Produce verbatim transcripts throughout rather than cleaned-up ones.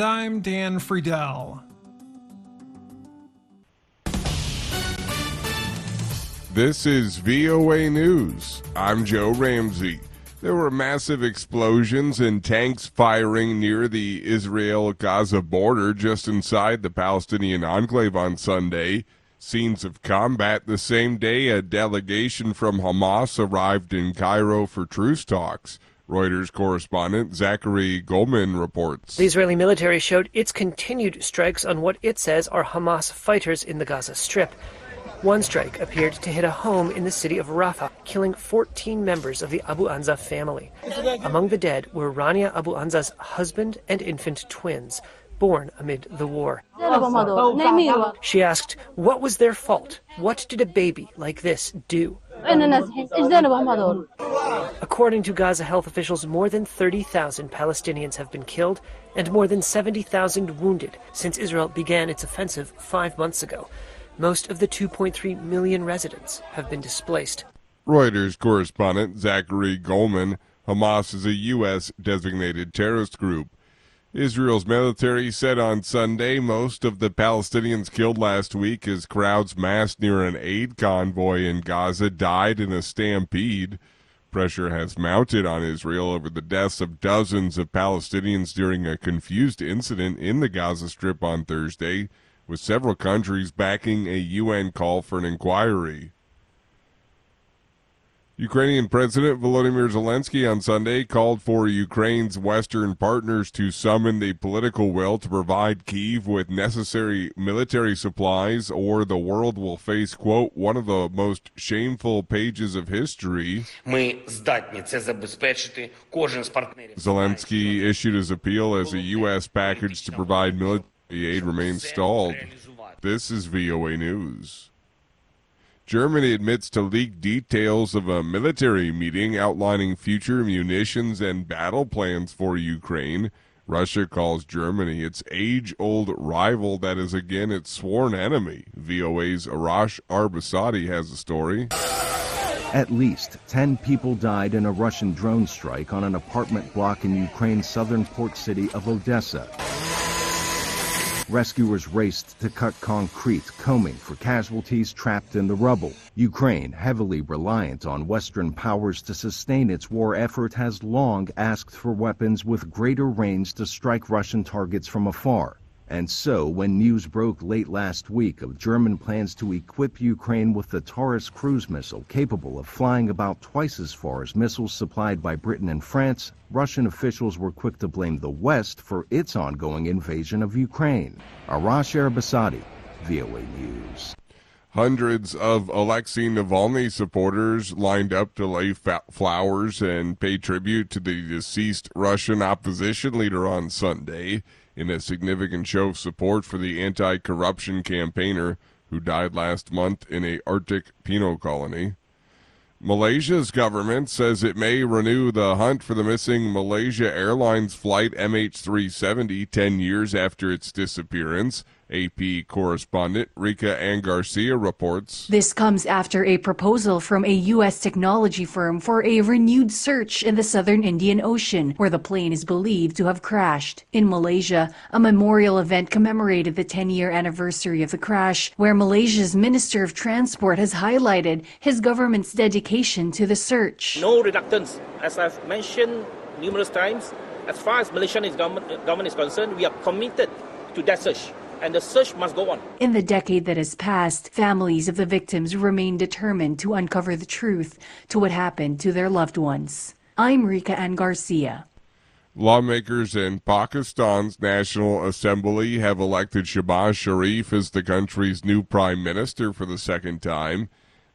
I'm Dan Friedel. This is V O A News. I'm Joe Ramsey. There were massive explosions and tanks firing near the Israel-Gaza border just inside the Palestinian enclave on Sunday. Scenes of combat the same day a delegation from Hamas arrived in Cairo for truce talks. Reuters correspondent Zachary Goleman reports. The Israeli military showed its continued strikes on what it says are Hamas fighters in the Gaza Strip. One strike appeared to hit a home in the city of Rafah, killing fourteen members of the Abu Anza family. Among the dead were Rania Abu Anza's husband and infant twins, born amid the war. She asked, what was their fault? What did a baby like this do? According to Gaza health officials, more than thirty thousand Palestinians have been killed and more than seventy thousand wounded since Israel began its offensive five months ago. Most of the two point three million residents have been displaced. Reuters correspondent Zachary Goleman. Hamas is a U S designated terrorist group. Israel's military said on Sunday most of the Palestinians killed last week as crowds massed near an aid convoy in Gaza died in a stampede. Pressure has mounted on Israel over the deaths of dozens of Palestinians during a confused incident in the Gaza Strip on Thursday, with several countries backing a U N call for an inquiry. Ukrainian President Volodymyr Zelensky on Sunday called for Ukraine's Western partners to summon the political will to provide Kyiv with necessary military supplies, or the world will face, quote, one of the most shameful pages of history. Zelensky issued his appeal as a U S package to provide military. The aid remains stalled. This is V O A News. Germany admits to leaked details of a military meeting outlining future munitions and battle plans for Ukraine. Russia calls Germany its age-old rival that is again its sworn enemy. V O A's Arash Arabasadi has the story. At least ten people died in a Russian drone strike on an apartment block in Ukraine's southern port city of Odessa. Rescuers raced to cut concrete, combing for casualties trapped in the rubble. Ukraine, heavily reliant on Western powers to sustain its war effort, has long asked for weapons with greater range to strike Russian targets from afar. And so, when news broke late last week of German plans to equip Ukraine with the Taurus cruise missile capable of flying about twice as far as missiles supplied by Britain and France, Russian officials were quick to blame the West for its ongoing invasion of Ukraine. Arash Arabasadi, V O A News. Hundreds of Alexei Navalny supporters lined up to lay flowers and pay tribute to the deceased Russian opposition leader on Sunday in a significant show of support for the anti-corruption campaigner who died last month in an Arctic penal colony. Malaysia's government says it may renew the hunt for the missing Malaysia Airlines flight M H three seventy ten years after its disappearance. A P correspondent Rika Ann Garcia reports. This comes after a proposal from a U S technology firm for a renewed search in the southern Indian Ocean, where the plane is believed to have crashed. In Malaysia, a memorial event commemorated the ten-year anniversary of the crash, where Malaysia's Minister of Transport has highlighted his government's dedication to the search. No reluctance, as I've mentioned numerous times. As far as Malaysian government, government is concerned, we are committed to that search, and the search must go on. In the decade that has passed, families of the victims remain determined to uncover the truth to what happened to their loved ones. I'm Rika Ann Garcia. Lawmakers in Pakistan's National Assembly have elected Shahbaz Sharif as the country's new prime minister for the second time.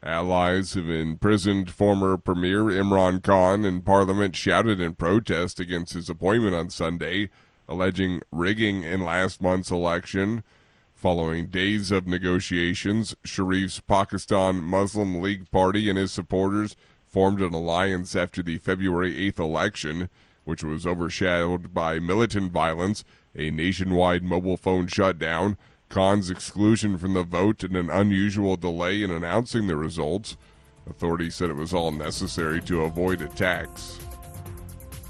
Allies have imprisoned former Premier Imran Khan, and Parliament shouted in protest against his appointment on Sunday, alleging rigging in last month's election. Following days of negotiations, Sharif's Pakistan Muslim League party and his supporters formed an alliance after the February eighth election, which was overshadowed by militant violence, a nationwide mobile phone shutdown, Khan's exclusion from the vote, and an unusual delay in announcing the results. Authorities said it was all necessary to avoid attacks.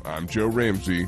I'm Joe Ramsey.